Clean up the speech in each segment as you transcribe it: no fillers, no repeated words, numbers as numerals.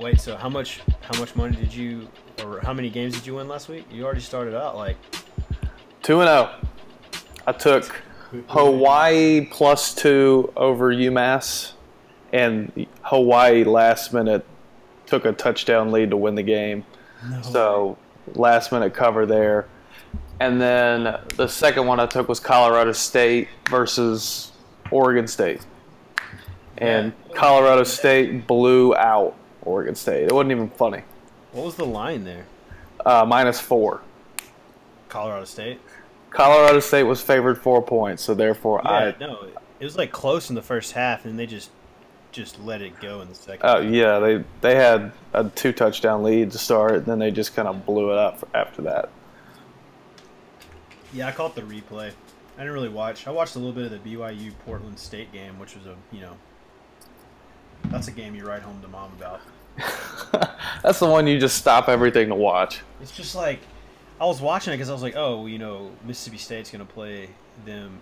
Wait, so how much money did you, or how many games did you win last week? You already started out like 2-0. I took Hawaii +2 over UMass, and Hawaii last minute took a touchdown lead to win the game. No. So last minute cover there. And then the second one I took was Colorado State versus Oregon State. And Colorado State blew out Oregon State. It wasn't even funny. What was the line there? -4. Colorado State? Colorado State was favored 4 points, so therefore No, it was like close in the first half, and they just let it go in the second half. Yeah, they had a 2-touchdown lead to start, and then they just kind of blew it up after that. Yeah, I caught the replay. I didn't really watch. I watched a little bit of the BYU-Portland State game, which was that's a game you write home to mom about. That's the one you just stop everything to watch. It's just like, I was watching it because I was like, Mississippi State's going to play them.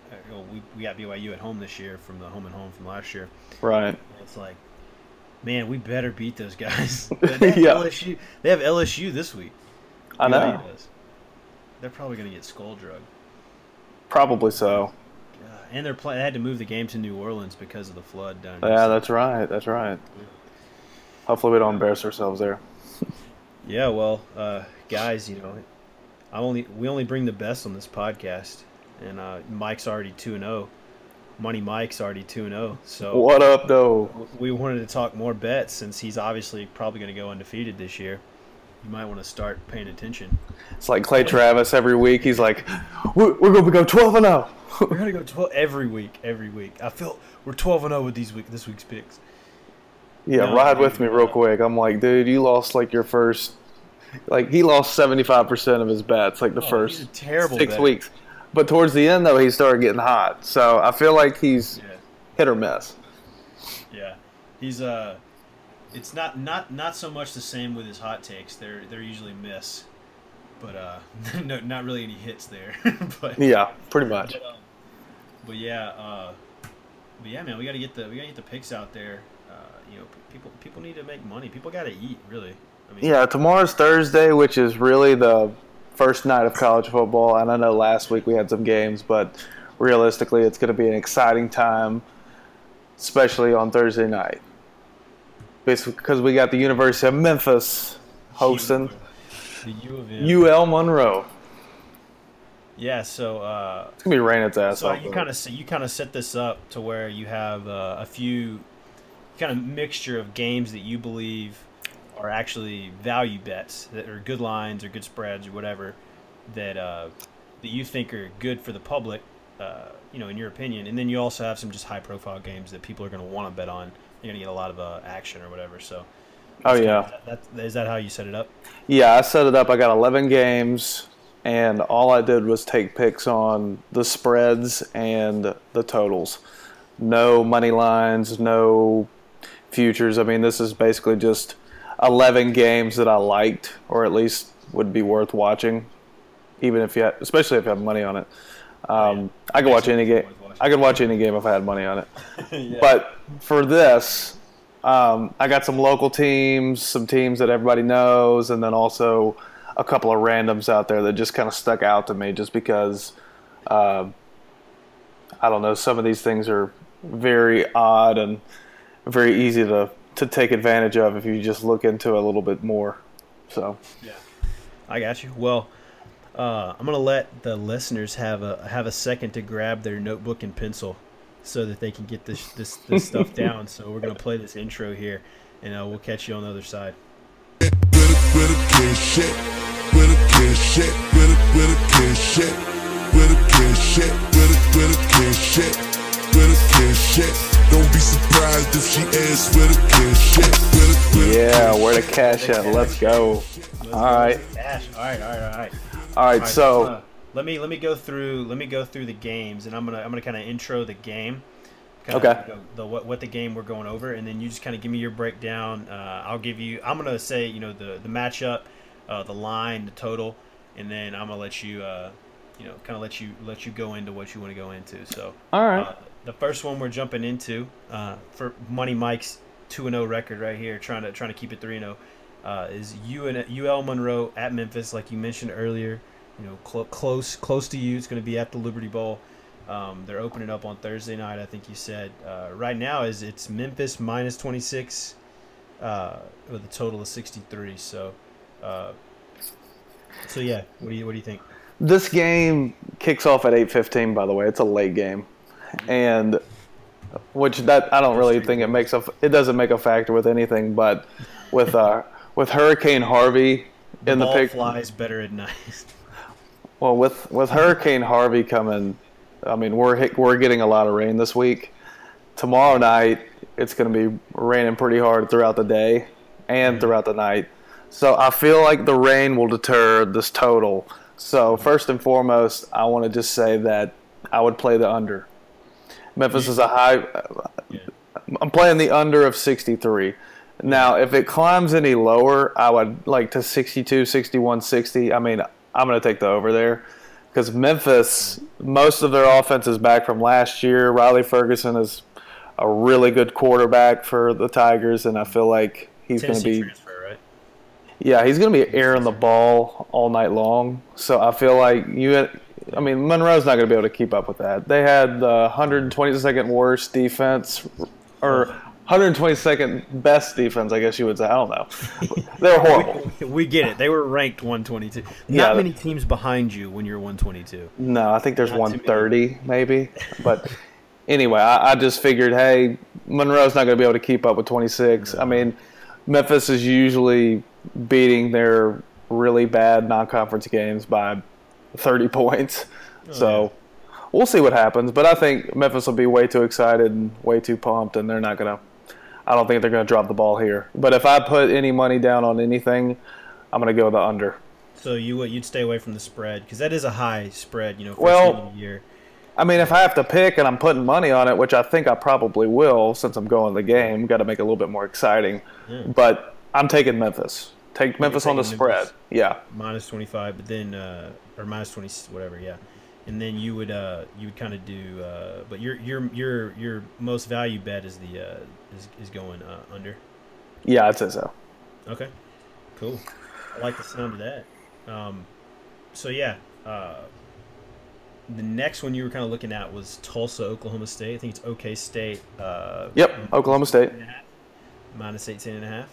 We got BYU at home this year from the home and home from last year. Right. And it's like, man, we better beat those guys. They have LSU this week. I know. They're probably going to get skull-drugged. Probably so. And they had to move the game to New Orleans because of the flood down here. Yeah, that's right. Yeah. Hopefully we don't embarrass ourselves there. Yeah, well, guys, we only bring the best on this podcast, and Mike's already 2-0. Money Mike's already 2-0. So what up, though? We wanted to talk more bets since he's obviously probably going to go undefeated this year. You might want to start paying attention. It's like Clay Travis every week. He's like, we're going to go 12-0. We're going to go 12 every week. I feel we're 12-0 with this week's picks. Yeah, ride with me real quick. I'm like, dude, you lost like your first – like he lost 75% of his bets like the first 6 weeks. But towards the end, though, he started getting hot. So I feel like he's hit or miss. Yeah, he's – it's not so much the same with his hot takes. They're usually miss, but no, not really any hits there. But, yeah, pretty much. But yeah, man, we gotta get the picks out there. People need to make money. People gotta eat, really. I mean, yeah, tomorrow's Thursday, which is really the first night of college football. And I know last week we had some games, but realistically, it's gonna be an exciting time, especially on Thursday night. Basically, because we got the University of Memphis hosting UL Monroe. Yeah, so it's gonna be raining its ass off. So you kind of set this up to where you have a few kind of mixture of games that you believe are actually value bets that are good lines or good spreads or whatever that you think are good for the public, in your opinion, and then you also have some just high profile games that people are going to want to bet on. You're going to get a lot of action or whatever. So, is that how you set it up? Yeah, I set it up. I got 11 games, and all I did was take picks on the spreads and the totals. No money lines, no futures. I mean, this is basically just 11 games that I liked, or at least would be worth watching, especially if you have money on it. I could watch any game. I could watch any game if I had money on it. Yeah. But for this, I got some local teams, some teams that everybody knows, and then also a couple of randoms out there that just kind of stuck out to me just because, some of these things are very odd and very easy to take advantage of if you just look into it a little bit more. So, yeah, I got you. Well, I'm going to let the listeners have a second to grab their notebook and pencil so that they can get this stuff down. So we're going to play this intro here, and we'll catch you on the other side. Yeah, where the cash at? Let's go. All right. All right, so let me go through the games, and I'm gonna kind of intro the game, what the game we're going over, and then you just kind of give me your breakdown. I'm gonna say the matchup, the line, the total, and then I'm gonna let you kind of let you go into what you want to go into. So all right, the first one we're jumping into for Money Mike's 2-0 record right here, trying to keep it 3-0, is UL Monroe at Memphis, like you mentioned earlier. You know, close to you. It's going to be at the Liberty Bowl. They're opening up on Thursday night, I think you said. Right now, it's Memphis minus 26 with a total of 63. So yeah, what do you think? This game kicks off at 8:15. By the way, it's a late game, and I don't really think it doesn't make a factor with anything, but with Hurricane Harvey in the pick, flies better at night. Well, with Hurricane Harvey coming, I mean, we're getting a lot of rain this week. Tomorrow night, it's going to be raining pretty hard throughout the day and throughout the night. So I feel like the rain will deter this total. So first and foremost, I want to just say that I would play the under. Memphis is a high – I'm playing the under of 63. Now, if it climbs any lower, I would like to 62, 61, 60. I mean, I'm going to take the over there. Because Memphis, most of their offense is back from last year. Riley Ferguson is a really good quarterback for the Tigers, and I feel like he's going to be – transfer, right? Yeah, he's going to be airing the ball all night long. So I feel like Monroe's not going to be able to keep up with that. They had the 122nd worst defense, or 122nd best defense, I guess you would say. I don't know. They were horrible. We get it. They were ranked 122. Not many teams behind you when you're 122. No, I think there's 130 maybe. But anyway, I just figured, hey, Monroe's not going to be able to keep up with 26. I mean, Memphis is usually beating their really bad non-conference games by 30 points. We'll see what happens. But I think Memphis will be way too excited and way too pumped, and they're not going to – I don't think they're going to drop the ball here. But if I put any money down on anything, I'm going to go the under. So you'd stay away from the spread, because that is a high spread, you know, for the year. I mean, if I have to pick and I'm putting money on it, which I think I probably will since I'm going the game, got to make it a little bit more exciting. Yeah. But I'm taking Memphis. Take Memphis on the spread. Yeah. Minus 25, but then or minus 20, whatever, yeah. And then you would kind of do, but your most value bet is the is going under. Yeah, I'd say so. Okay, cool. I like the sound of that. The next one you were kind of looking at was Tulsa, Oklahoma State. I think it's OK State. Oklahoma State. Minus 18.5.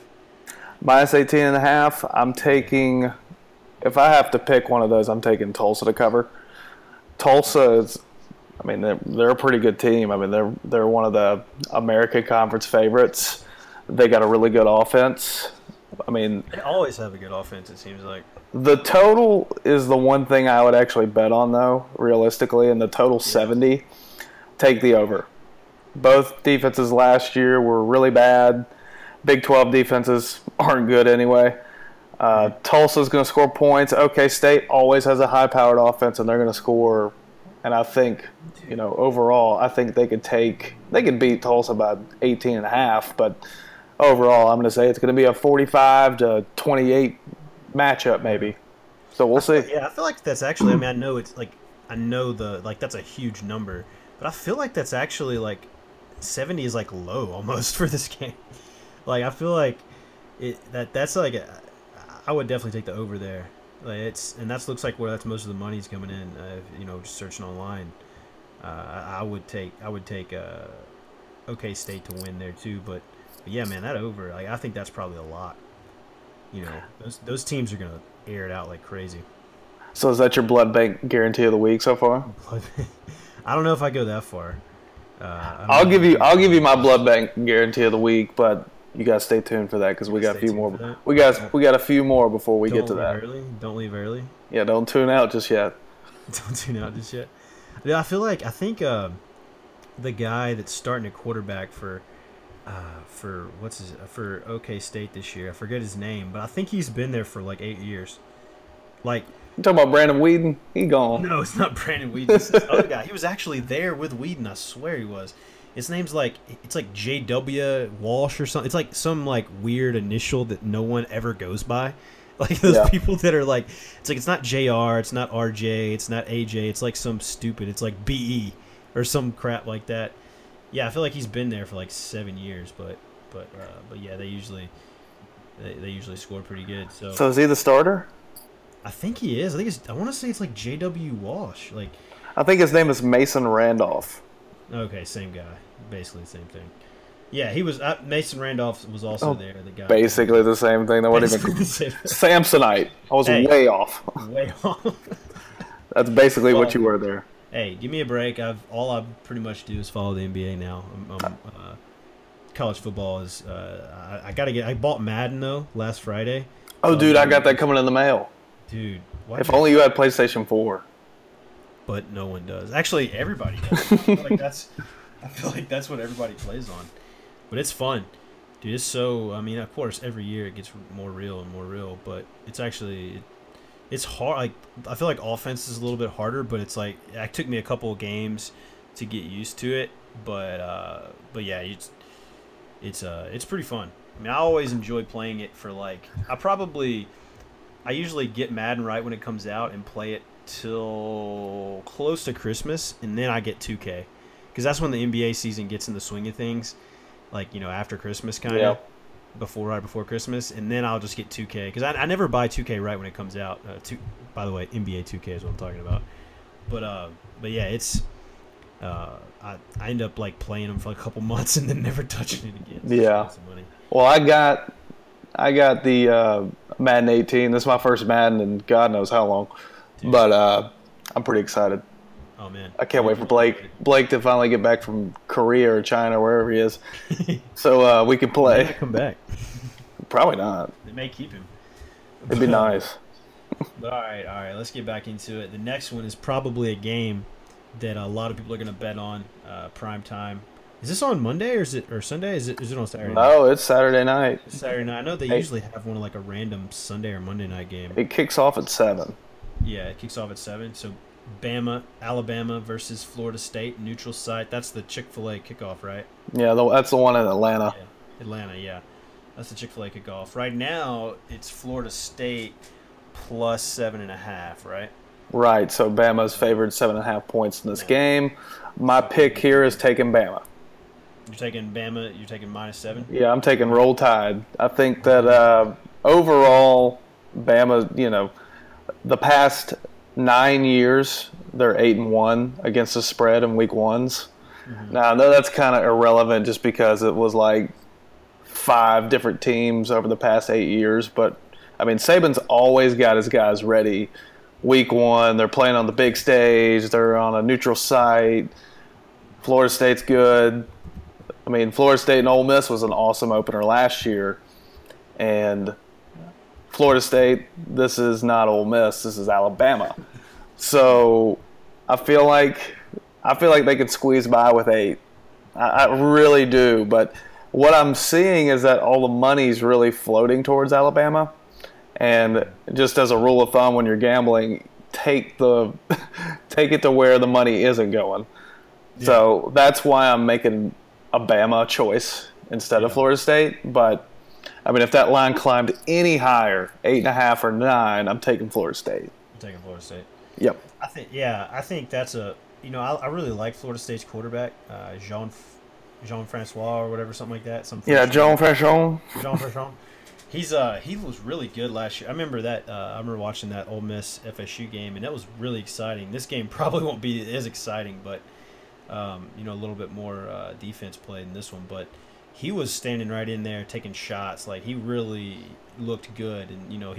Minus 18.5. I'm taking. If I have to pick one of those, I'm taking Tulsa to cover. Tulsa is, I mean, they're a pretty good team. I mean, they're one of the American Conference favorites. They got a really good offense. I mean, they always have a good offense, it seems like. The total is the one thing I would actually bet on, though, realistically, and the total 70. Take the over. Both defenses last year were really bad. Big 12 defenses aren't good anyway. Tulsa's going to score points. OK State always has a high-powered offense, and they're going to score. And I think, you know, overall, I think they could beat Tulsa by 18.5. But overall, I'm going to say it's going to be a 45-28 matchup, maybe. So we'll see. Yeah, I feel like that's actually. I mean, I know it's like that's a huge number, but I feel like that's actually like 70 is like low almost for this game. Like I feel like that's like. I would definitely take the over there. Like that looks like where that's most of the money's coming in. You know, just searching online, I would take OK State to win there too. But yeah, man, that over. Like I think that's probably a lot. You know, those teams are gonna air it out like crazy. So is that your blood bank guarantee of the week so far? I don't know if I go that far. I'll give you my blood bank guarantee of the week, but. You gotta stay tuned for that because we got a few more. We got a few more before we get to that. Don't leave early. Yeah, don't tune out just yet. Yeah, I think the guy that's starting a quarterback for OK State this year. I forget his name, but I think he's been there for like 8 years. Like you talking about Brandon Weeden? He gone. No, it's not Brandon Weeden. It's this other guy. He was actually there with Weeden. I swear he was. His name's like it's like J.W. Walsh or something. It's like some like weird initial that no one ever goes by. Like those people that are like it's not J.R., it's not R.J., it's not A.J., it's like some stupid. It's like B.E. or some crap like that. Yeah, I feel like he's been there for like 7 years, but But yeah, they usually score pretty good. So is he the starter? I think he is. I want to say it's like J.W. Walsh. Like, I think his name is Mason Randolph. Okay, same guy. Basically the same thing. Yeah, he was. Mason Randolph was also there. The guy. Basically the same thing. That wasn't even Samsonite. I was way off. Way off. That's basically what you were there. Hey, give me a break. All I pretty much do is follow the NBA now. College football is. I gotta get. I bought Madden though last Friday. Oh, dude, I got that coming in the mail. Dude, if only you had PlayStation 4. But no one does. Actually, everybody does. I feel like that's what everybody plays on. But it's fun. Dude, it's so... I mean, of course, every year it gets more real, but it's actually... It's hard. Like, I feel like offense is a little bit harder, but it's like... It took me a couple of games to get used to it, but yeah, it's pretty fun. I mean, I always enjoy playing it for, like... I usually get Madden right when it comes out and play it till close to Christmas, and then I get 2K. Because that's when the NBA season gets in the swing of things. Like, you know, after Christmas kind of, right before Christmas, and then I'll just get 2K because I never buy 2K right when it comes out. By the way, NBA 2K is what I'm talking about. But yeah, it's I end up like playing them for a couple months and then never touching it again. So yeah. Well, I got the Madden 18. This is my first Madden in God knows how long, dude. But I'm pretty excited. Oh, man. I can't wait for Blake to finally get back from Korea or China, wherever he is, so we can play. He might come back. Probably not. They may keep him. It'd be nice. But all right, let's get back into it. The next one is probably a game that a lot of people are going to bet on, prime time. Is this on Monday or Sunday? Is it on Saturday night? No, it's Saturday night. It's Saturday night. I know they usually have one like a random Sunday or Monday night game. It kicks off at 7. Yeah, it kicks off at 7, so... Alabama versus Florida State, neutral site. That's the Chick-fil-A kickoff, right? Yeah, that's the one in Atlanta. Yeah. Atlanta, yeah. That's the Chick-fil-A kickoff. Right now, it's Florida State plus 7.5, right? Right, so Bama's favored 7.5 points in this game. My pick here is taking Bama. You're taking Bama, you're taking -7? Yeah, I'm taking Roll Tide. I think that overall, Bama, you know, the past... 9 years, they're 8-1 against the spread in week 1s. Mm-hmm. Now, I know that's kind of irrelevant just because it was like 5 different teams over the past 8 years. But, I mean, Saban's always got his guys ready. Week 1, they're playing on the big stage. They're on a neutral site. Florida State's good. I mean, Florida State and Ole Miss was an awesome opener last year. And... Florida State, this is not Ole Miss, this is Alabama. So I feel like they could squeeze by with 8. I really do. But what I'm seeing is that all the money's really floating towards Alabama. And just as a rule of thumb when you're gambling, take it to where the money isn't going. Yeah. So that's why I'm making a Bama choice instead of Florida State. But I mean, if that line climbed any higher, 8.5 or 9, I'm taking Florida State. I'm taking Florida State. Yep. I think that's a – you know, I really like Florida State's quarterback, Jean Francois or whatever, something like that. Jean Fréchon. Jean Fréchon. He was really good last year. I remember that. I remember watching that Ole Miss FSU game, and that was really exciting. This game probably won't be as exciting, but, you know, a little bit more defense played in this one. But – he was standing right in there taking shots. Like, he really looked good. And, you know,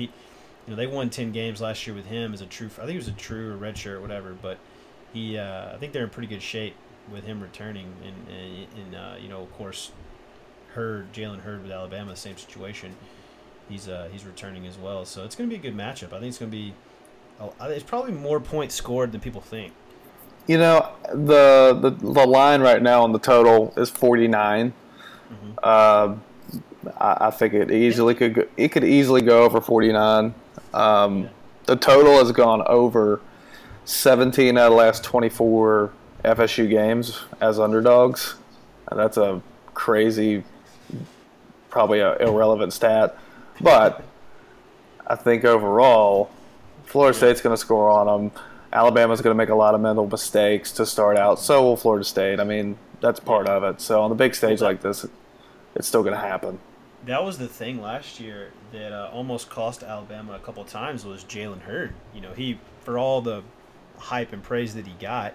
they won 10 games last year with him as a true – I think he was a true or red shirt, whatever. But he I think they're in pretty good shape with him returning. And you know, of course, Jalen Hurd with Alabama, same situation. He's returning as well. So it's going to be a good matchup. I think it's going to be – it's probably more points scored than people think. You know, the line right now on the total is 49. Mm-hmm. I think it could easily go over 49. The total has gone over 17 out of the last 24 FSU games as underdogs. That's a crazy, probably an irrelevant stat, but I think overall, Florida State's going to score on them. Alabama's going to make a lot of mental mistakes to start out. So will Florida State. I mean, that's part of it. So on the big stage like this. it's still going to happen. That was the thing last year that almost cost Alabama a couple times was Jalen Hurd. You know, he, for all the hype and praise that he got,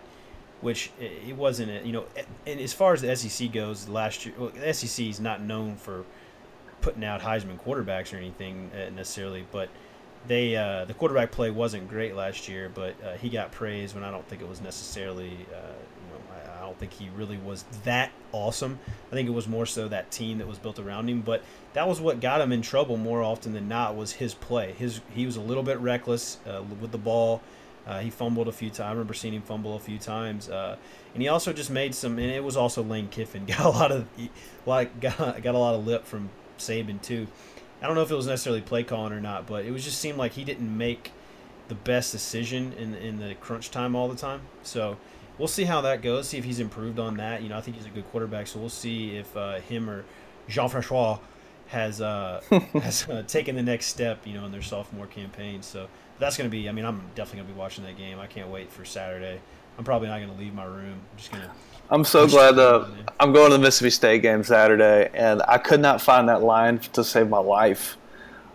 which it wasn't, you know, and as far as the SEC goes, last year, well, the SEC is not known for putting out Heisman quarterbacks or anything necessarily, but they the quarterback play wasn't great last year, but he got praise when I don't think it was necessarily, I don't think he really was that awesome. I think it was more so that team that was built around him, but that was what got him in trouble more often than not was his play. He was a little bit reckless with the ball. He fumbled a few times. I remember seeing him fumble a few times, and he also just made some. And it was also Lane Kiffin got a lot of lip from Saban too. I don't know if it was necessarily play calling or not, but it was just seemed like he didn't make the best decision in the crunch time all the time. So we'll see how that goes. See if he's improved on that. You know, I think he's a good quarterback. So we'll see if him or Jean Fréchon has taken the next step. You know, in their sophomore campaign. So. That's going to be – I mean, I'm definitely going to be watching that game. I can't wait for Saturday. I'm probably not going to leave my room. I'm just going to – I'm so glad that I'm going to the Mississippi State game Saturday, and I could not find that line to save my life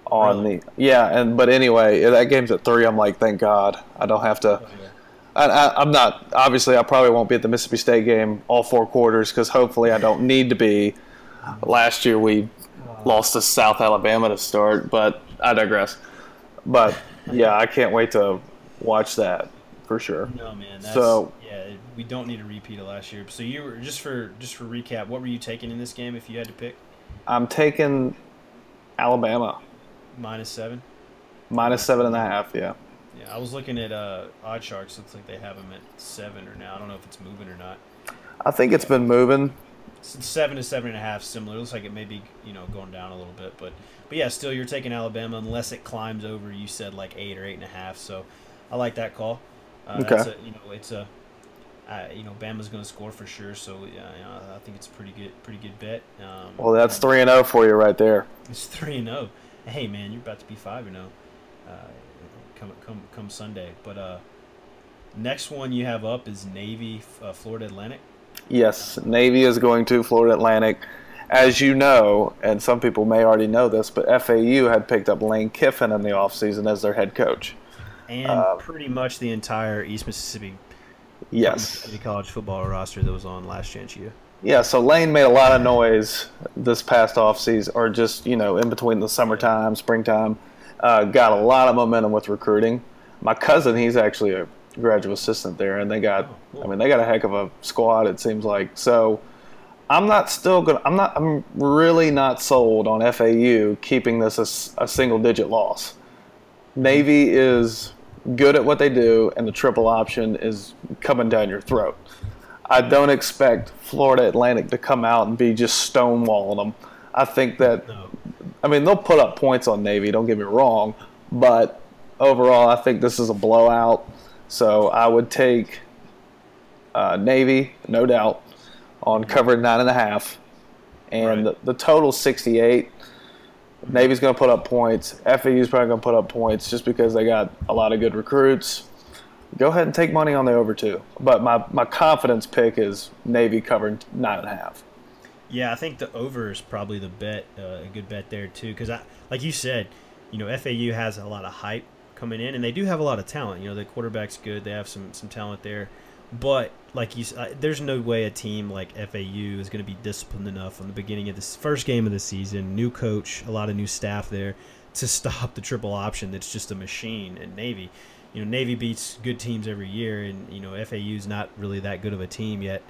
on the – yeah, and but anyway, that game's at 3. I'm like, thank God. I don't have to – I'm not – obviously, I probably won't be at the Mississippi State game all four quarters because hopefully I don't need to be. Last year we lost to South Alabama to start, but I digress. But – yeah, I can't wait to watch that for sure. No, man. We don't need a repeat of last year. So you were just for recap, what were you taking in this game if you had to pick? I'm taking Alabama. -7. -7.5. Yeah. Yeah, I was looking at Odd Sharks. Looks like they have them at 7 or now. I don't know if it's moving or not. I think it's been moving. 7 to 7.5, similar. It looks like it may be, you know, going down a little bit, but yeah, still you're taking Alabama unless it climbs over. You said like 8 or 8.5, so I like that call. Okay. That's Bama's going to score for sure, so I think it's a pretty good bet. Well, that's 3-0 for you right there. It's 3-0. Hey man, you're about to be 5-0. Come Sunday, but next one you have up is Navy, Florida Atlantic. Yes, Navy is going to Florida Atlantic. As you know, and some people may already know this, but FAU had picked up Lane Kiffin in the offseason as their head coach. And pretty much the entire East Mississippi college football roster that was on last chance year. Yeah, so Lane made a lot of noise this past offseason, or just, you know, in between the summertime, springtime. Got a lot of momentum with recruiting. My cousin, he's actually a graduate assistant there, and they got they got a heck of a squad, it seems like. So I'm really not sold on FAU keeping this a single digit loss. Navy is good at what they do, and the triple option is coming down your throat. I don't expect Florida Atlantic to come out and be just stonewalling them. I think that they'll put up points on Navy, don't get me wrong, but overall I think this is a blowout. So I would take Navy, no doubt, on cover 9.5. And right. the total 68. Navy's going to put up points. FAU's probably going to put up points just because they got a lot of good recruits. Go ahead and take money on the over 2. But my confidence pick is Navy covering 9.5. Yeah, I think the over is probably the bet, a good bet there too. Because, like you said, you know, FAU has a lot of hype coming in, and they do have a lot of talent. You know, the quarterback's good. They have some talent there, but like you, there's no way a team like FAU is going to be disciplined enough on the beginning of this first game of the season. New coach, a lot of new staff there to stop the triple option. That's just a machine. And Navy, you know, Navy beats good teams every year, and you know, FAU's not really that good of a team yet.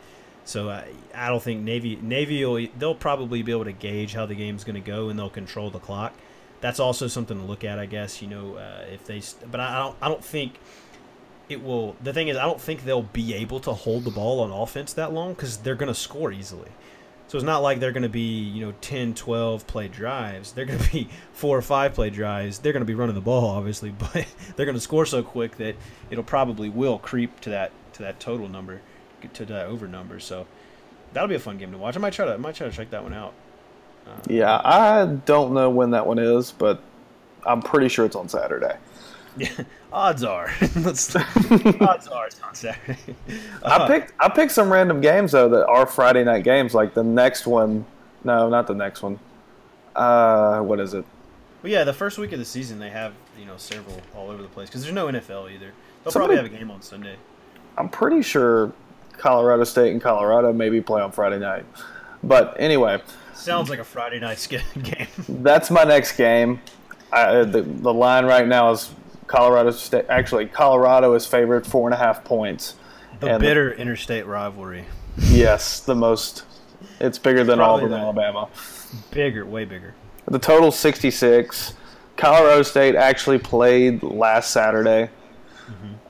So I don't think Navy will probably be able to gauge how the game's going to go, and they'll control the clock. That's also something to look at, I guess. You know, if they, but I don't think it will. The thing is, I don't think they'll be able to hold the ball on offense that long because they're going to score easily. So it's not like they're going to be, you know, 10, 12 play drives. They're going to be 4 or 5 play drives. They're going to be running the ball, obviously, but they're going to score so quick that it'll probably will creep to that total number, to that over number. So that'll be a fun game to watch. I might try to check that one out. Yeah, I don't know when that one is, but I'm pretty sure it's on Saturday. Yeah, odds are. Odds are it's on Saturday. I picked some random games, though, that are Friday night games. Like the next one No, not the next one. What is it? Well, yeah, the first week of the season they have, you know, several all over the place because there's no NFL either. They'll probably have a game on Sunday. I'm pretty sure Colorado State and Colorado maybe play on Friday night. But anyway. Sounds like a Friday night game. That's my next game. The line right now is Colorado State. Actually, Colorado is favored 4.5 points. The bitter interstate rivalry. Yes, the most. It's bigger than Auburn, Alabama. Bigger, way bigger. The total 66. Colorado State actually played last Saturday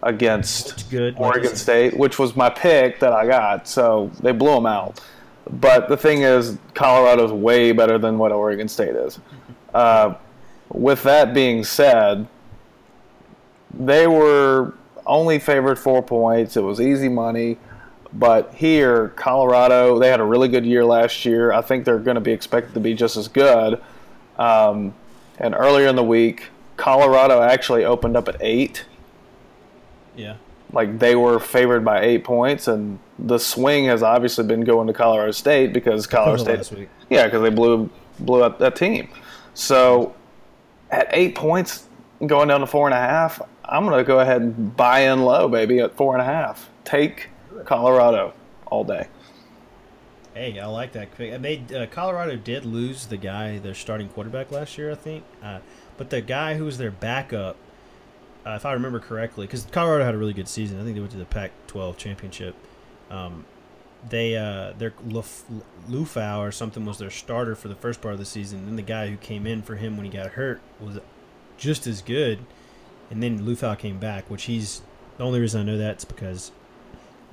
against Oregon State, which was my pick that I got. So they blew them out. But the thing is, Colorado's way better than what Oregon State is. With that being said, they were only favored 4 points. It was easy money. But here, Colorado, they had a really good year last year. I think they're going to be expected to be just as good. And earlier in the week, Colorado actually opened up at 8. Yeah. Like, they were favored by 8 points, and the swing has obviously been going to Colorado State because Colorado State – yeah, because they blew up that team. So, at 8 points, going down to 4.5, I'm going to go ahead and buy in low, baby, at 4.5. Take Colorado all day. Hey, I like that. Colorado did lose the guy, their starting quarterback last year, I think. But the guy who was their backup, if I remember correctly, because Colorado had a really good season. I think they went to the Pac-12 championship. Their Liufau or something was their starter for the first part of the season. Then the guy who came in for him when he got hurt was just as good. And then Liufau came back, which he's – the only reason I know that is because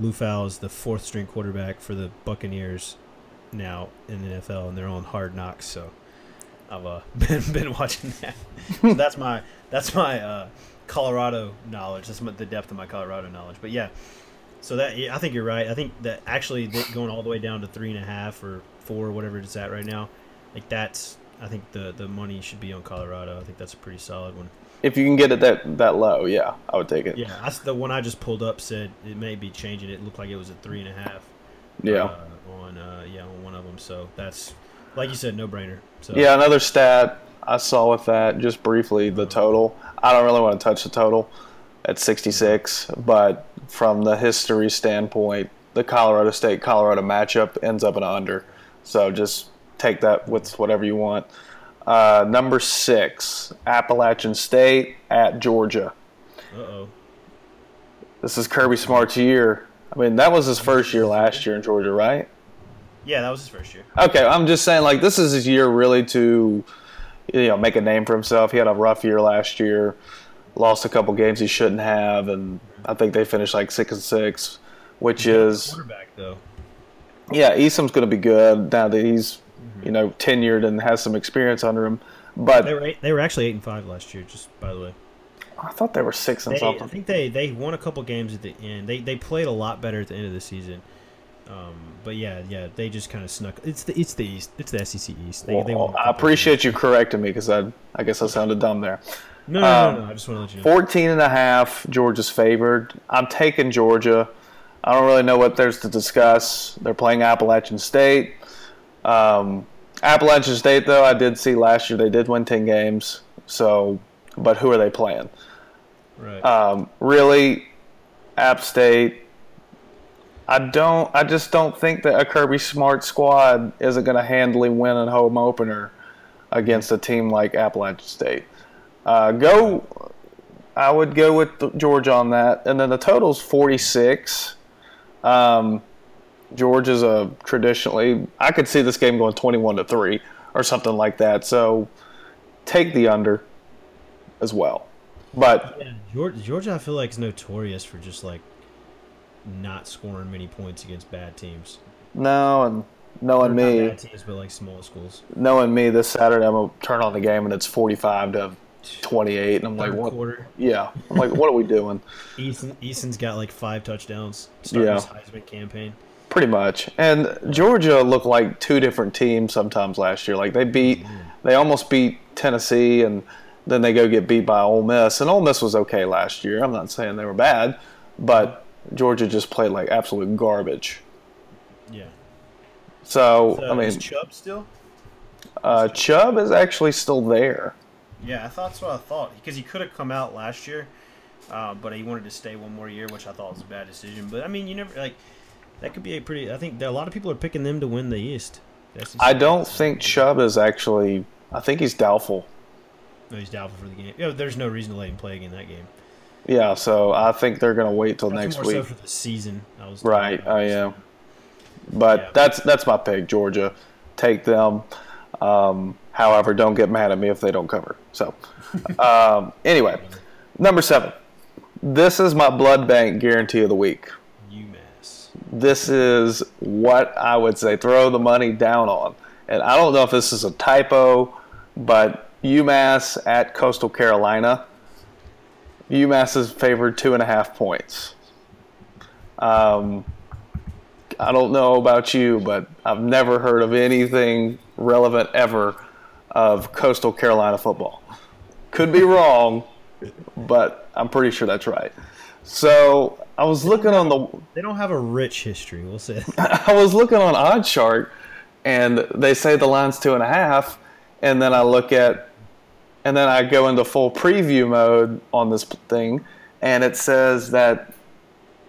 Liufau is the fourth-string quarterback for the Buccaneers now in the NFL, and they're on Hard Knocks. So I've been watching that. So that's my Colorado knowledge. That's the depth of my Colorado knowledge. But, yeah, so that I think you're right. I think that actually going all the way down to 3.5 or 4 or whatever it's at right now, like that's – I think the money should be on Colorado. I think that's a pretty solid one. If you can get it that low, yeah, I would take it. Yeah, that's the one I just pulled up said it may be changing. It looked like it was at 3.5. Yeah. On one of them. So that's, like you said, no brainer. So. Yeah, another stat I saw with that just briefly, the total. I don't really want to touch the total at 66, but from the history standpoint, the Colorado State Colorado matchup ends up in an under. So just take that with whatever you want. Number 6, Appalachian State at Georgia. Uh-oh. This is Kirby Smart's year. I mean, that was his first year last year in Georgia, right? Yeah, that was his first year. Okay, I'm just saying, like, this is his year really to, you know, make a name for himself. He had a rough year last year, lost a couple games he shouldn't have, and I think they finished like 6-6, which is – quarterback, though. Yeah, Easom's going to be good now that he's – you know, tenured and has some experience under him, but they were actually 8-5 last year. Just by the way, I thought they were 6-something. I think they won a couple games at the end. They played a lot better at the end of the season. But yeah, they just kind of snuck. It's the East. It's the SEC East. Well, I appreciate you correcting me because I guess I sounded dumb there. No. I just want to let you know. 14.5. Georgia's favored. I'm taking Georgia. I don't really know what there's to discuss. They're playing Appalachian State. Appalachian State, though, I did see last year they did win 10 games. So, but who are they playing? Right. Really, App State. I just don't think that a Kirby Smart squad isn't going to handily win a home opener against a team like Appalachian State. I would go with George on that, and then the total's 46. George is traditionally – I could see this game going 21-3 or something like that. So take the under as well. But yeah, Georgia, I feel like, is notorious for just, like, not scoring many points against bad teams. No, and knowing me – not bad teams, but, like, small schools. Knowing me, this Saturday I'm going to turn on the game and it's 45-28, and I'm like, what? Quarter. Yeah, I'm like, what are we doing? Eason's got, like, 5 touchdowns starting his Heisman campaign. Pretty much. And Georgia looked like two different teams sometimes last year. Like they almost beat Tennessee, and then they go get beat by Ole Miss. And Ole Miss was okay last year. I'm not saying they were bad, but Georgia just played like absolute garbage. Yeah. So I mean, is Chubb still? Chubb is actually still there. Yeah, that's what I thought, because he could have come out last year, but he wanted to stay one more year, which I thought was a bad decision. But I mean, you never like that could be a pretty. I think that a lot of people are picking them to win the East. I don't think Chubb is actually. I think he's doubtful. No, he's doubtful for the game. You know, there's no reason to let him play again that game. Yeah, so I think they're going to wait till next week. More so for the season. I am. But yeah, that's my pick, Georgia. Take them. However, don't get mad at me if they don't cover. So, anyway, number 7. This is my blood bank guarantee of the week. UMass. This is what I would say throw the money down on. And I don't know if this is a typo, but UMass at Coastal Carolina. UMass is favored 2.5 points. I don't know about you, but I've never heard of anything relevant ever of Coastal Carolina football. Could be wrong, but I'm pretty sure that's right. So I was looking on the... They don't have a rich history, we'll say. I was looking on Oddshark, and they say the line's 2.5, and then I look at... And then I go into full preview mode on this thing, and it says that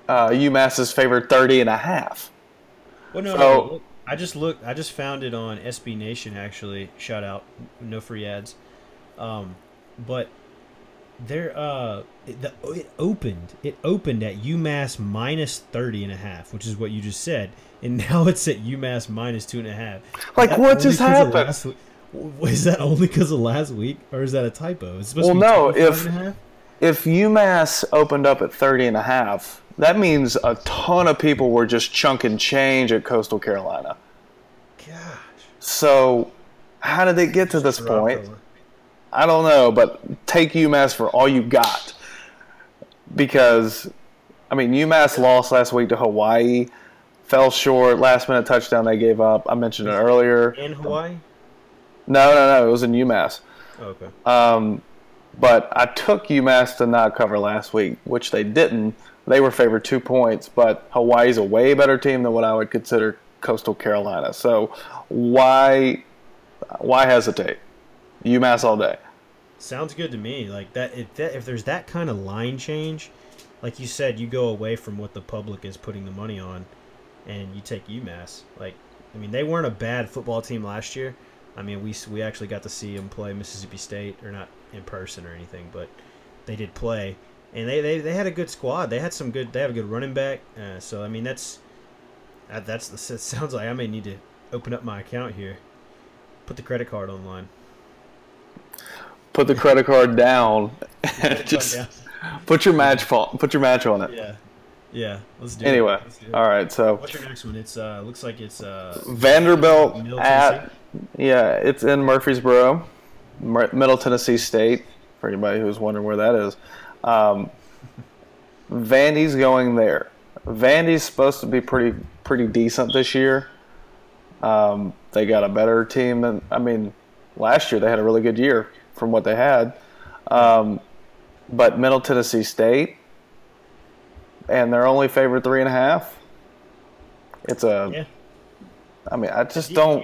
UMass is favored 30.5. Well, no, I just found it on SB Nation, actually. Shout out, no free ads. But there, it opened at UMass minus 30.5, which is what you just said, and now it's at UMass minus 2.5. Like, what just happened? Is that only because of last week, or is that a typo? It's supposed to be 25.5? If UMass opened up at 30.5, that means a ton of people were just chunking change at Coastal Carolina. Gosh. So, how did it get to this point? I don't know, but take UMass for all you got. Because, I mean, UMass lost last week to Hawaii, fell short, last-minute touchdown they gave up. I mentioned it earlier. In Hawaii? No. It was in UMass. Okay. But I took UMass to not cover last week, which they didn't. They were favored 2 points, but Hawaii's a way better team than what I would consider Coastal Carolina. So why hesitate? UMass all day. Sounds good to me. Like that. If there's that kind of line change, like you said, you go away from what the public is putting the money on, and you take UMass. Like, I mean, they weren't a bad football team last year. I mean, we actually got to see them play Mississippi State, or not in person or anything, but they did play, and they had a good squad. They had some good. They have a good running back. So I mean, that sounds like I may need to open up my account here, put the credit card online, put the credit card down, and just put your match on it. Yeah, let's do it. Anyway, all right. So what's your next one? It's looks like it's Vanderbilt at. Yeah, it's in Murfreesboro, Middle Tennessee State, for anybody who's wondering where that is. Vandy's going there. Vandy's supposed to be pretty decent this year. They got a better team than, I mean, last year they had a really good year from what they had. But Middle Tennessee State, and they're only favored 3.5. It's a, yeah. I mean, I just don't.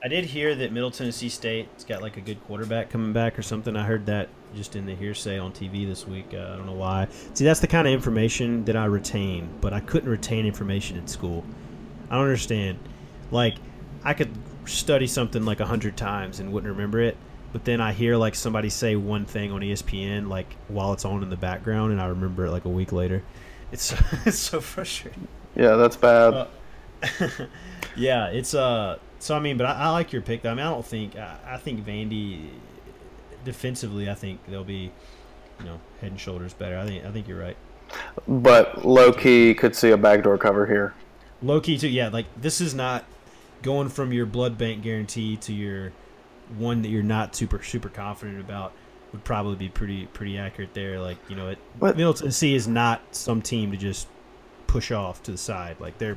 I did hear that Middle Tennessee State's got like a good quarterback coming back or something. I heard that just in the hearsay on TV this week. I don't know why. See, that's the kind of information that I retain, but I couldn't retain information in school. I don't understand. Like, I could study something like 100 times and wouldn't remember it, but then I hear like somebody say one thing on ESPN like while it's on in the background, and I remember it like a week later. It's so frustrating. Yeah, that's bad. Yeah, it's So, I mean, but I like your pick, though. I mean, I think Vandy, defensively, I think they'll be, you know, head and shoulders better. I think you're right. But low-key could see a backdoor cover here. Low-key, too. Yeah, like, this is not going from your blood bank guarantee to your one that you're not super, super confident about would probably be pretty accurate there. Like, you know, Middle Tennessee is not some team to just push off to the side. Like, they're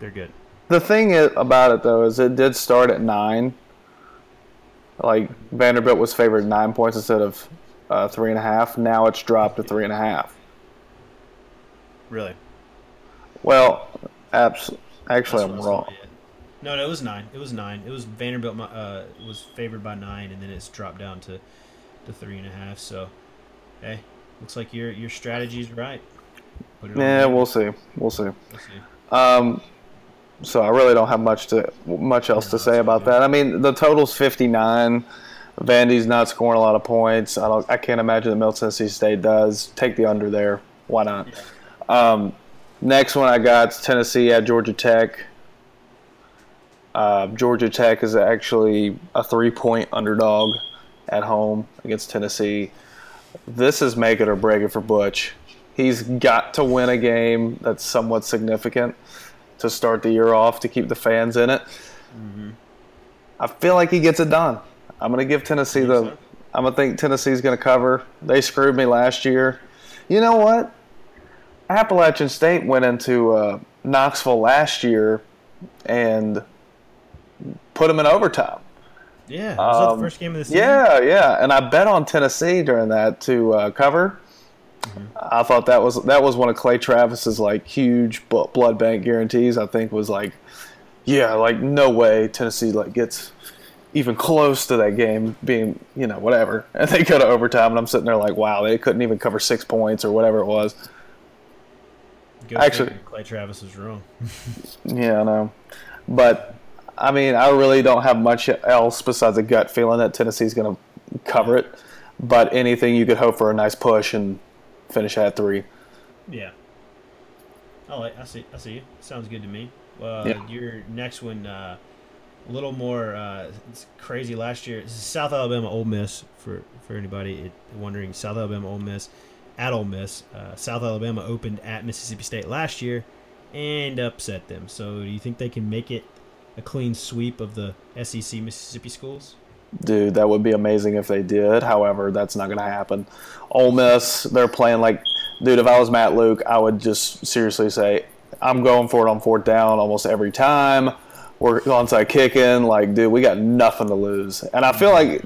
good. The thing about it, though, is it did start at 9. Like, Vanderbilt was favored 9 points instead of 3.5. Now it's dropped to 3.5. Really? Well, actually, I'm wrong. No, it was 9. It was 9. It was Vanderbilt was favored by 9, and then it's dropped down to 3.5. So, hey, looks like your strategy's right. Yeah, we'll see. So I really don't have much else to say about that. I mean, the total's 59. Vandy's not scoring a lot of points. I can't imagine that Middle Tennessee State does. Take the under there. Why not? Yeah. Next one I got is Tennessee at Georgia Tech. Georgia Tech is actually a 3-point underdog at home against Tennessee. This is make it or break it for Butch. He's got to win a game that's somewhat significant to start the year off to keep the fans in it. Mm-hmm. I feel like he gets it done. I'm going to give Tennessee I'm going to think Tennessee's going to cover. They screwed me last year. You know what? Appalachian State went into Knoxville last year and put them in overtime. Yeah, was that the first game of the season? Yeah, and I bet on Tennessee during that to cover. Mm-hmm. I thought that was one of Clay Travis's like huge blood bank guarantees. I think was like, yeah, like no way Tennessee like gets even close to that game being, you know, whatever. And they go to overtime, and I'm sitting there like, wow, they couldn't even cover 6 points or whatever it was. Actually, Clay Travis is wrong. Yeah, I know. But, I mean, I really don't have much else besides a gut feeling that Tennessee's going to cover it. But anything you could hope for a nice push and finish at 3. Yeah. I see you. Sounds good to me. Your next one, a little more it's crazy last year. This is South Alabama Ole Miss for anybody wondering. South Alabama Ole Miss at Ole Miss. South Alabama opened at Mississippi State last year and upset them. So do you think they can make it a clean sweep of the SEC Mississippi schools? Dude, that would be amazing if they did. However, that's not going to happen. Ole Miss, they're playing like, dude, if I was Matt Luke, I would just seriously say, I'm going for it on 4th down almost every time. We're onside kicking. Like, dude, we got nothing to lose. And I feel like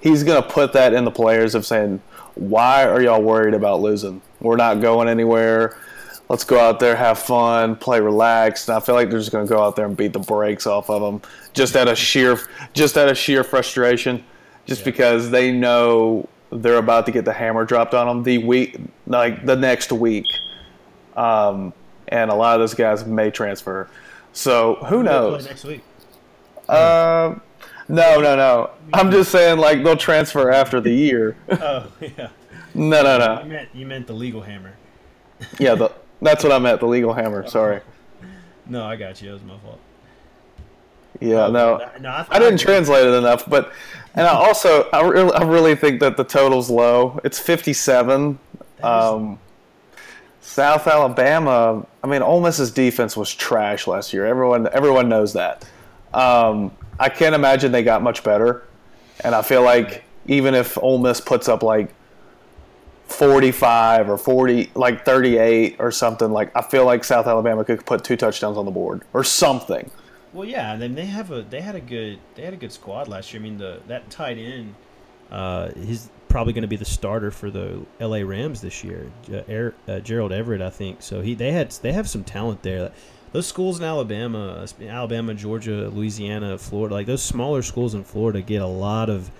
he's going to put that in the players of saying, why are y'all worried about losing? We're not going anywhere. Let's go out there, have fun, play relaxed. And I feel like they're just going to go out there and beat the brakes off of them just out of sheer frustration, because they know they're about to get the hammer dropped on them the next week. And a lot of those guys may transfer. So who knows? Play next week. No. I'm just saying, like, they'll transfer after the year. Oh yeah. No. You meant the legal hammer. Yeah, that's what I meant. The legal hammer. Sorry. No, I got you. It was my fault. Yeah, I didn't translate it enough, but I really think that the total's low. It's 57. South Alabama, I mean, Ole Miss's defense was trash last year. Everyone knows that. I can't imagine they got much better. And I feel like even if Ole Miss puts up like 45 or 40, like 38 or something, like I feel like South Alabama could put 2 touchdowns on the board or something. Well, yeah, and then they had a good squad last year. I mean, that tight end, he's probably going to be the starter for the L.A. Rams this year, Gerald Everett, I think. So they have some talent there. Those schools in Alabama, Georgia, Louisiana, Florida, like those smaller schools in Florida, get a lot of,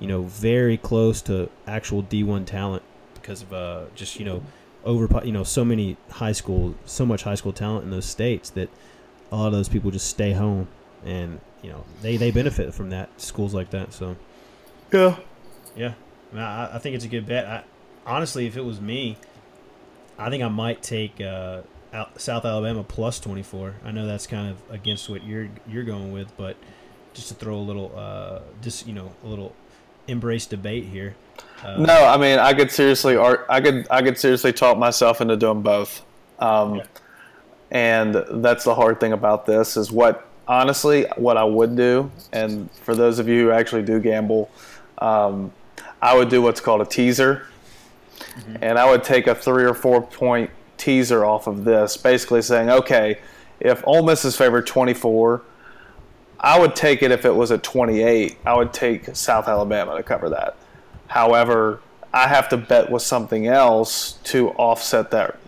you know, very close to actual D1 talent because of just, you know, so much high school talent in those states that a lot of those people just stay home, and you know they benefit from that, schools like that. So yeah. I think it's a good bet. Honestly, if it was me, I think I might take South Alabama plus 24. I know that's kind of against what you're going with, but just to throw a little, a little embrace debate here. No, I mean, I could seriously talk myself into doing both. Okay. And that's the hard thing about this is what I would do. And for those of you who actually do gamble, I would do what's called a teaser, mm-hmm. and I would take a 3 or 4 point teaser off of this, basically saying, okay, if Ole Miss is favored 24, I would take it if it was at 28. I would take South Alabama to cover that. However, I have to bet with something else to offset that,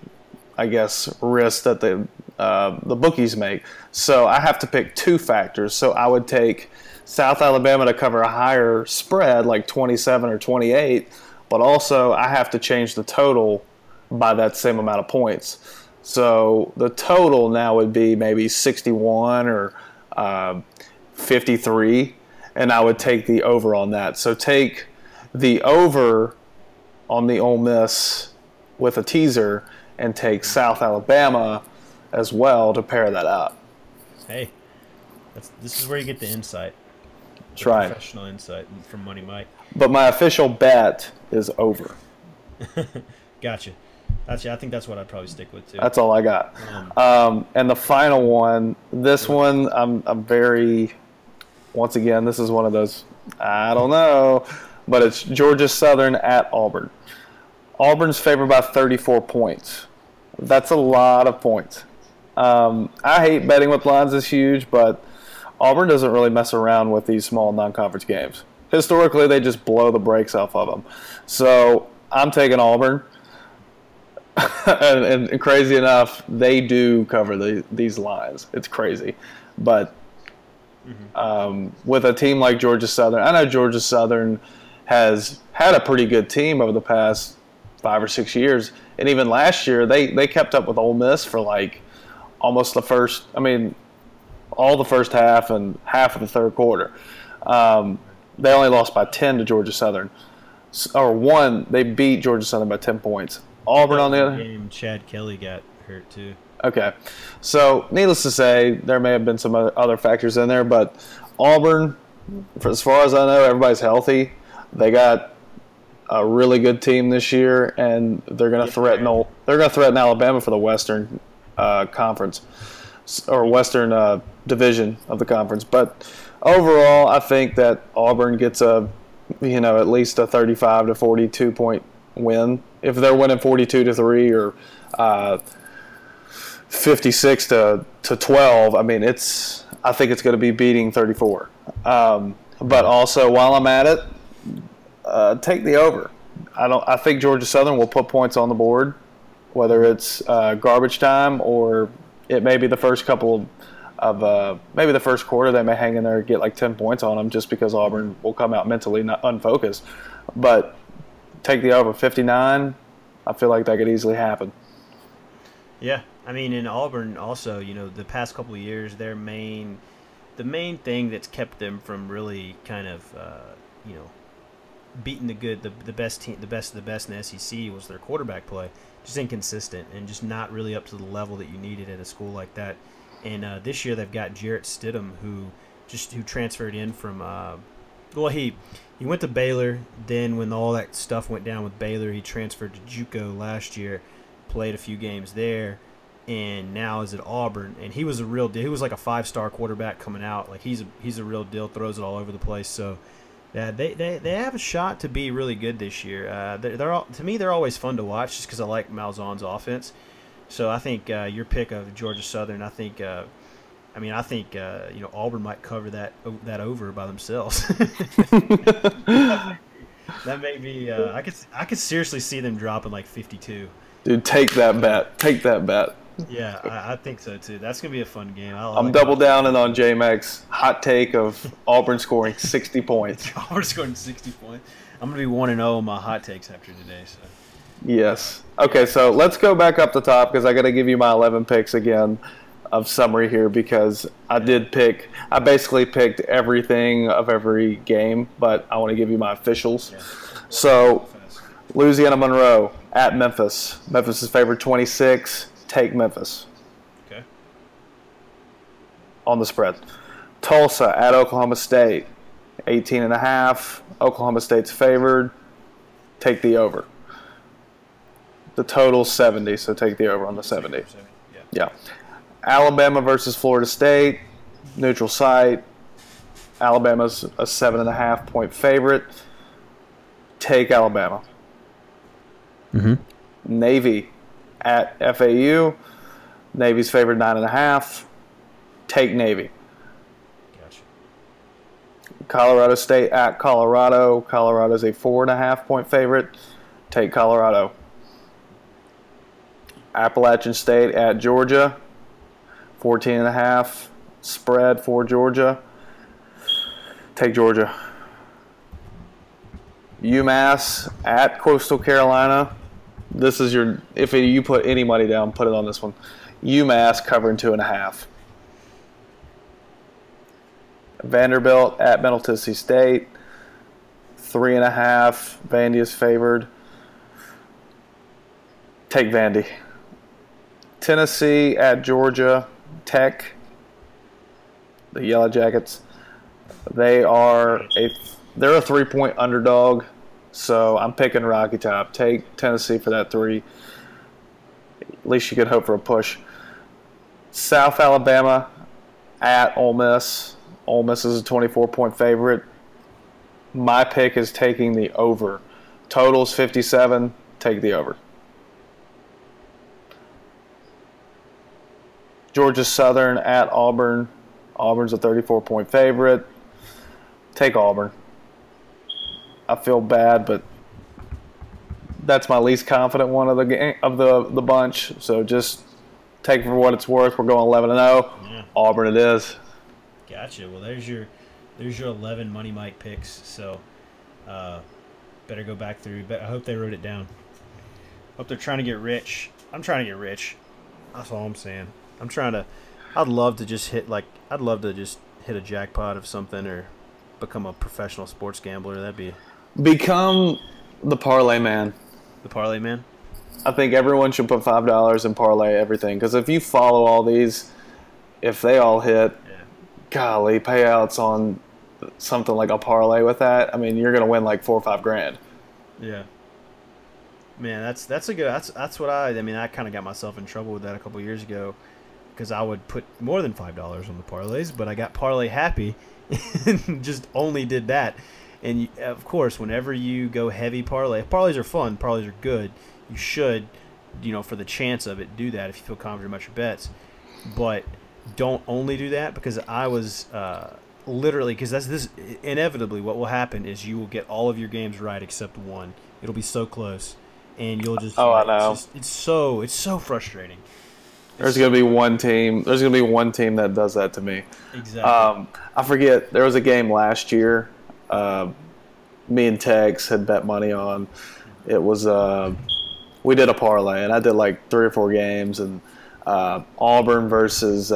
I guess, risk that the the bookies make. So I have to pick two factors. So I would take South Alabama to cover a higher spread, like 27 or 28, but also I have to change the total by that same amount of points. So the total now would be maybe 61 or 53, and I would take the over on that. So take the over on the Ole Miss with a teaser and take South Alabama as well to pair that up. Hey, this is where you get the insight. That's right. Professional insight from Money Mike. But my official bet is over. Gotcha. Actually, I think that's what I'd probably stick with, too. That's all I got. And the final one, this one, I'm very, once again, this is one of those, I don't know, but it's Georgia Southern at Auburn. Auburn's favored by 34 points. That's a lot of points. I hate betting with lines this huge, but Auburn doesn't really mess around with these small non-conference games. Historically, they just blow the brakes off of them. So I'm taking Auburn. and crazy enough, they do cover these lines. It's crazy. But with a team like Georgia Southern, I know Georgia Southern has had a pretty good team over the past 5 or 6 years. And even last year, they kept up with Ole Miss for like almost all the first half and half of the third quarter. They only lost by 10 to Georgia Southern. They beat Georgia Southern by 10 points. Auburn on the other hand, Chad Kelly got hurt too. Okay. So, needless to say, there may have been some other factors in there, but Auburn, as far as I know, everybody's healthy. They got a really good team this year, and they're going to threaten Alabama for the Western Conference or Western division of the conference. But overall, I think that Auburn gets at least a 35 to 42 point win. If they're winning 42-3 or 56-12, I think it's going to be beating 34. But also, while I'm at it, take the over. I think Georgia Southern will put points on the board, whether it's garbage time or it may be the first couple of maybe the first quarter. They may hang in there and get like 10 points on them just because Auburn will come out mentally not unfocused, but. Take the over 59, I feel like that could easily happen. Yeah, in Auburn also, the past couple of years, the main thing that's kept them from really kind of, beating the best team, the best of the best in the SEC was their quarterback play, just inconsistent and just not really up to the level that you needed at a school like that. And this year they've got Jarrett Stidham, who transferred in from. He went to Baylor. Then when all that stuff went down with Baylor, he transferred to JUCO last year, played a few games there, and now is at Auburn. And he was a real deal. He was like a five-star quarterback coming out. Like he's a real deal. Throws it all over the place. So they have a shot to be really good this year. They're always fun to watch just because I like Malzahn's offense. So I think your pick of Georgia Southern, I think. Auburn might cover that over by themselves. that may be. I could seriously see them dropping like 52. Dude, take that bet. Take that bet. Yeah, I think so too. That's gonna be a fun game. I'm double down and on J-Mac's hot take of Auburn scoring 60 points. Auburn scoring 60 points. I'm gonna be 1-0 on my hot takes after today. So. Yes. Okay, so let's go back up the top because I got to give you my 11 picks again. Of summary here because I basically picked everything of every game, but I want to give you my officials. So Louisiana Monroe at Memphis. Memphis is favored 26. Take Memphis. Okay. On the spread. Tulsa at Oklahoma State. 18.5. Oklahoma State's favored. Take the over. The total 70, so take the over on the 70. Yeah. Alabama versus Florida State, neutral site. Alabama's a 7.5 point favorite. Take Alabama. Mm-hmm. Navy at FAU. Navy's favored 9.5. Take Navy. Gotcha. Colorado State at Colorado. Colorado's a 4.5 point favorite. Take Colorado. Appalachian State at Georgia. 14.5 spread for Georgia. Take Georgia. UMass at Coastal Carolina. This is your – if you put any money down, put it on this one. UMass covering 2.5. Vanderbilt at Middle Tennessee State. 3.5. Vandy is favored. Take Vandy. Tennessee at Georgia Tech. The Yellow Jackets. They're a 3-point underdog, so I'm picking Rocky Top. Take Tennessee for that 3. At least you could hope for a push. South Alabama at Ole Miss. Ole Miss is a 24-point favorite. My pick is taking the over. Total's 57. Take the over. Georgia Southern at Auburn. Auburn's a 34-point favorite. Take Auburn. I feel bad, but that's my least confident one of the bunch. So just take for what it's worth. We're going 11-0. Yeah. Auburn it is. Gotcha. Well, there's your 11 Money Mike picks. So better go back through. But I hope they wrote it down. Hope they're trying to get rich. I'm trying to get rich. That's all I'm saying. I'm trying to. I'd love to just hit a jackpot of something or become a professional sports gambler. Become the parlay man. The parlay man? I think everyone should put $5 and parlay everything. Because if you follow all these, if they all hit, golly, payouts on something like a parlay with that, I mean, you're going to win like $4,000 or $5,000. Yeah. Man, that's a good. That's what I mean. I kind of got myself in trouble with that a couple years ago because I would put more than $5 on the parlays, but I got parlay happy and just only did that. And you, of course, whenever you go heavy parlays are fun. Parlays are good. You should, for the chance of it, do that if you feel confident about your bets. But don't only do that because I was literally because that's this inevitably what will happen is you will get all of your games right except one. It'll be so close. And you'll just I know. It's so frustrating. There's gonna be one team that does that to me. Exactly. I forget. There was a game last year. Me and Tex had bet money on. It was we did a parlay, and I did like 3 or 4 games, and Auburn versus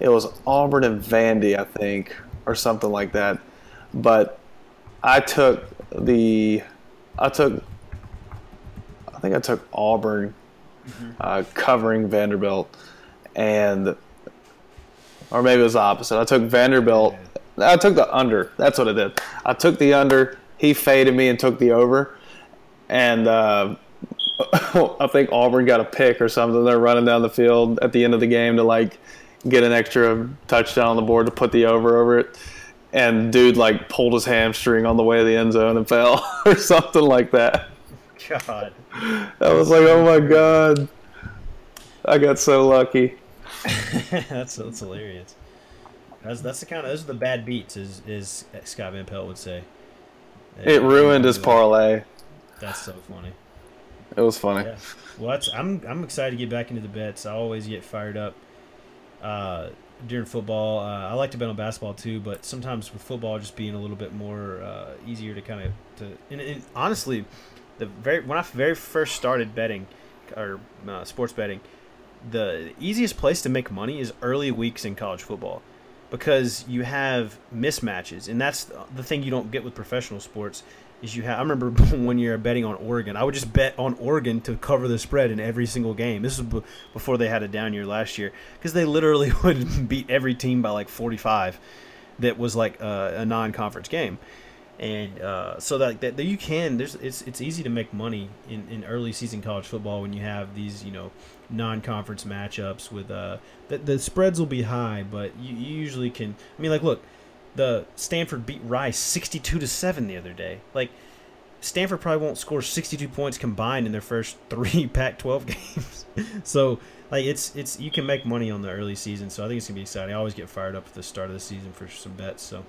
it was Auburn and Vandy, I think, or something like that. But I took Auburn. Mm-hmm. Covering Vanderbilt, or maybe it was the opposite. I took Vanderbilt. I took the under. That's what I did. I took the under. He faded me and took the over. And I think Auburn got a pick or something. They're running down the field at the end of the game to like get an extra touchdown on the board to put the over it. And dude like pulled his hamstring on the way to the end zone and fell or something like that. God. I was like, oh my God. I got so lucky. That's hilarious. That's the kind of, those are the bad beats, is Scott Van Pelt would say. It ruined his parlay. That's so funny. It was funny. Yeah. Well, I'm excited to get back into the bets. I always get fired up during football. I like to bet on basketball too, but sometimes with football just being a little bit more easier to kind of and honestly, when I very first started betting or sports betting, the easiest place to make money is early weeks in college football because you have mismatches, and that's the thing you don't get with professional sports. Is I remember when you were betting on Oregon, I would just bet on Oregon to cover the spread in every single game. This was before they had a down year last year because they literally would beat every team by like 45. That was like a non-conference game. And so that you can, it's easy to make money in early season college football when you have these non-conference matchups with the spreads will be high, but you usually can. I mean, like look, the Stanford beat Rice 62-7 the other day. Like Stanford probably won't score 62 points combined in their first 3 Pac-12 games. So like it's you can make money on the early season. So I think it's gonna be exciting. I always get fired up at the start of the season for some bets. So.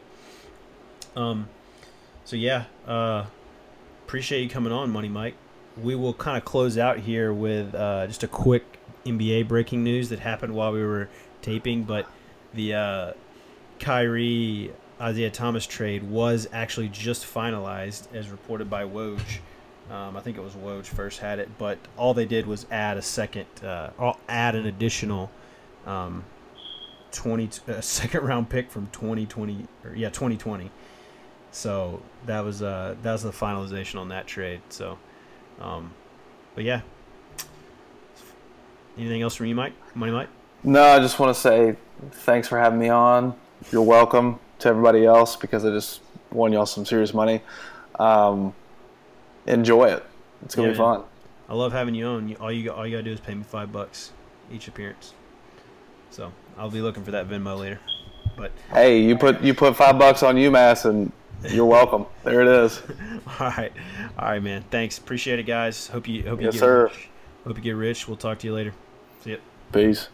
So, yeah, appreciate you coming on, Money Mike. we will kind of close out here with just a quick NBA breaking news that happened while we were taping. But the Kyrie Isaiah Thomas trade was actually just finalized, as reported by Woj. I think it was Woj first had it, but all they did was add a second, add an additional second round pick from 2020. So that was the finalization on that trade. So, but yeah. Anything else from you, Mike? Money, Mike? No, I just want to say thanks for having me on. You're welcome to everybody else because I just won y'all some serious money. Enjoy it. It's going to be fun. I love having you on. All you got to do is pay me $5 each appearance. So I'll be looking for that Venmo later. But hey, you put $5 on UMass and you're welcome. There it is. All right, man. Thanks. Appreciate it, guys. Hope you get rich. We'll talk to you later. See ya. Peace.